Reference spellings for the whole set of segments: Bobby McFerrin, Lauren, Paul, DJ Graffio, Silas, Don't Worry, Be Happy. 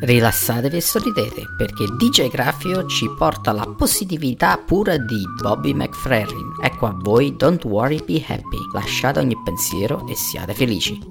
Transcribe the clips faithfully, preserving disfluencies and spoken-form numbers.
Rilassatevi e sorridete, perché D J Graffio ci porta la positività pura di Bobby McFerrin. Ecco a voi Don't Worry, Be Happy. Lasciate ogni pensiero e siate felici.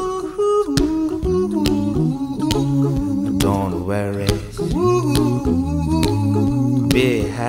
Don't worry, be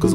'Cause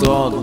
Don't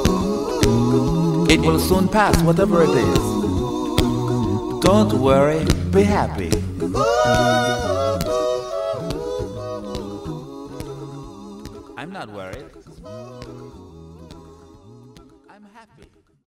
it will soon pass, whatever it is. Don't worry, be happy. I'm not worried.